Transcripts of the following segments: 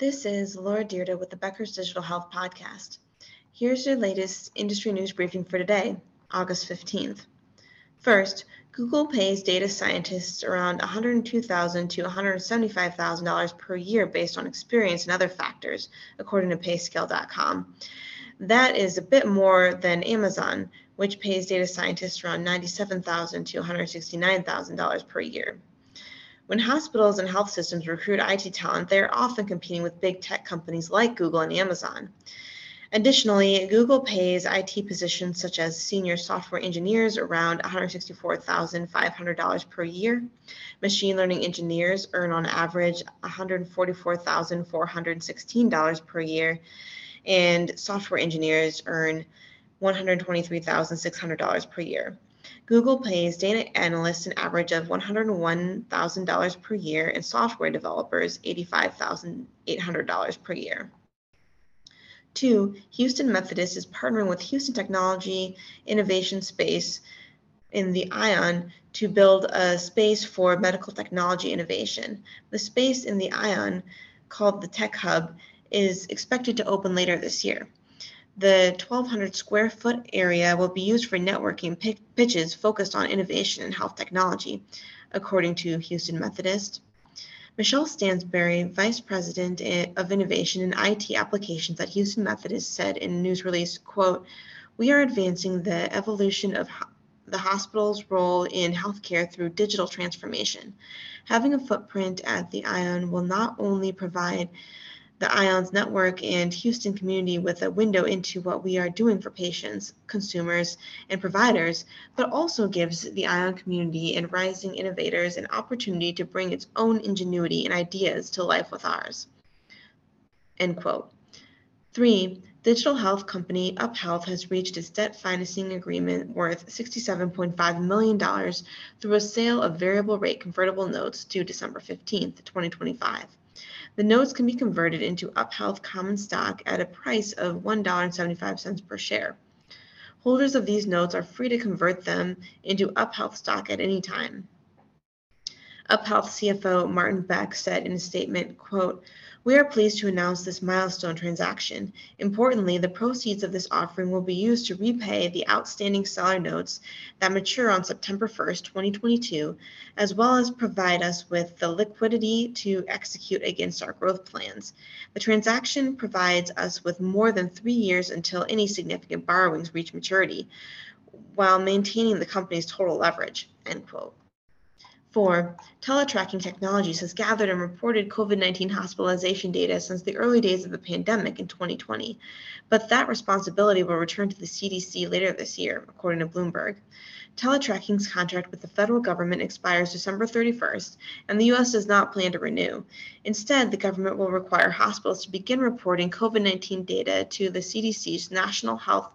This is Laura Dierda with the Becker's Digital Health Podcast. Here's your latest industry news briefing for today, August 15th. First, Google pays data scientists around $102,000 to $175,000 per year based on experience and other factors, according to PayScale.com. That is a bit more than Amazon, which pays data scientists around $97,000 to $169,000 per year. When hospitals and health systems recruit IT talent, they are often competing with big tech companies like Google and Amazon. Additionally, Google pays IT positions such as senior software engineers around $164,500 per year. Machine learning engineers earn on average $144,416 per year, and software engineers earn $123,600 per year. Google pays data analysts an average of $101,000 per year and software developers $85,800 per year. 2. Houston Methodist is partnering with Houston Technology Innovation Space in the ION to build a space for medical technology innovation. The space in the ION, called the Tech Hub, is expected to open later this year. The 1,200 square foot area will be used for networking pitches focused on innovation and health technology, according to Houston Methodist. Michelle Stansbury, Vice President of Innovation and IT Applications at Houston Methodist, said in a news release, quote, "We are advancing the evolution of the hospital's role in healthcare through digital transformation. Having a footprint at the ION will not only provide the ION's network and Houston community with a window into what we are doing for patients, consumers, and providers, but also gives the ION community and rising innovators an opportunity to bring its own ingenuity and ideas to life with ours." End quote. 3. Digital health company UpHealth has reached its debt financing agreement worth $67.5 million through a sale of variable rate convertible notes due December 15, 2025. The notes can be converted into UpHealth common stock at a price of $1.75 per share. Holders of these notes are free to convert them into UpHealth stock at any time. UpHealth CFO Martin Beck said in a statement, quote, "We are pleased to announce this milestone transaction. Importantly, the proceeds of this offering will be used to repay the outstanding seller notes that mature on September 1st, 2022, as well as provide us with the liquidity to execute against our growth plans. The transaction provides us with more than 3 years until any significant borrowings reach maturity, while maintaining the company's total leverage," end quote. 4. Teletracking Technologies has gathered and reported COVID-19 hospitalization data since the early days of the pandemic in 2020, but that responsibility will return to the CDC later this year, according to Bloomberg. Teletracking's contract with the federal government expires December 31st, and the U.S. does not plan to renew. Instead, the government will require hospitals to begin reporting COVID-19 data to the CDC's National Health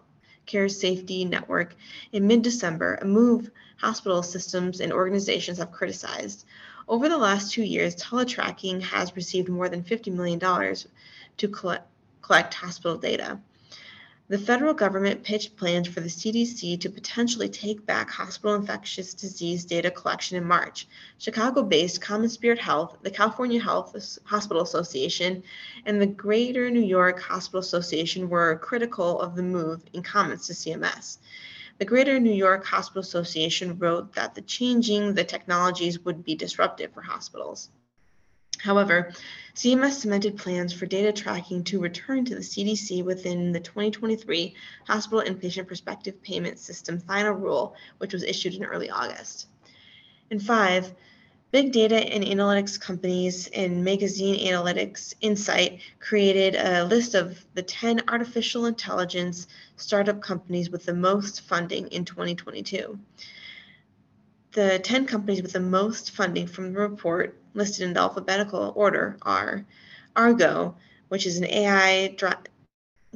Care Safety Network in mid-December, a move hospital systems and organizations have criticized. Over the last 2 years, Teletracking has received more than $50 million to collect hospital data. The federal government pitched plans for the CDC to potentially take back hospital infectious disease data collection in March. Chicago-based CommonSpirit Health, the California Health Hospital Association, and the Greater New York Hospital Association were critical of the move in comments to CMS. The Greater New York Hospital Association wrote that the changing the technologies would be disruptive for hospitals. However, CMS cemented plans for data tracking to return to the CDC within the 2023 Hospital Inpatient Prospective Payment System final rule, which was issued in early August. And 5, big data and analytics companies and Magazine Analytics Insight created a list of the 10 artificial intelligence startup companies with the most funding in 2022. The 10 companies with the most funding from the report, listed in alphabetical order, are Argo, which is an AI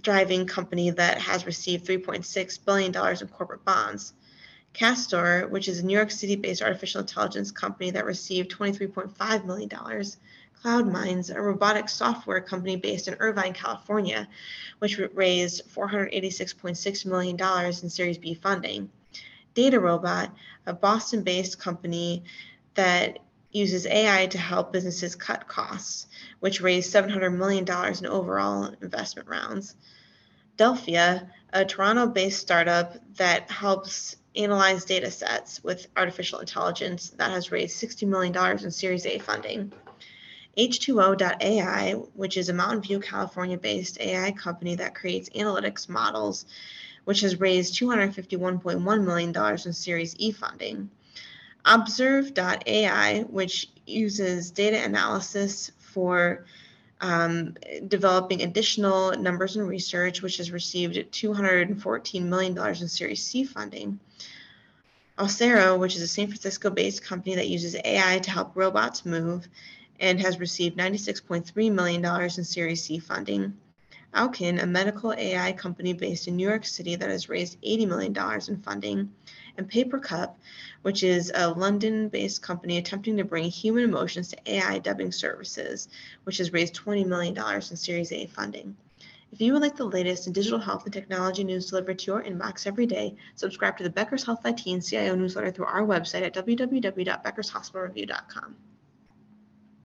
driving company that has received $3.6 billion in corporate bonds; Castor, which is a New York City-based artificial intelligence company that received $23.5 million; CloudMinds, a robotic software company based in Irvine, California, which raised $486.6 million in Series B funding; DataRobot, a Boston-based company that uses AI to help businesses cut costs, which raised $700 million in overall investment rounds. Delphia, a Toronto-based startup that helps analyze data sets with artificial intelligence, that has raised $60 million in Series A funding. H2O.ai, which is a Mountain View, California-based AI company that creates analytics models, which has raised $251.1 million in Series E funding. Observe.ai, which uses data analysis for developing additional numbers and research, which has received $214 million in Series C funding. Alcero, which is a San Francisco-based company that uses AI to help robots move, and has received $96.3 million in Series C funding. Aukin, a medical AI company based in New York City that has raised $80 million in funding. And Papercup, which is a London-based company attempting to bring human emotions to AI dubbing services, which has raised $20 million in Series A funding. If you would like the latest in digital health and technology news delivered to your inbox every day, subscribe to the Becker's Health IT and CIO newsletter through our website at www.beckershospitalreview.com.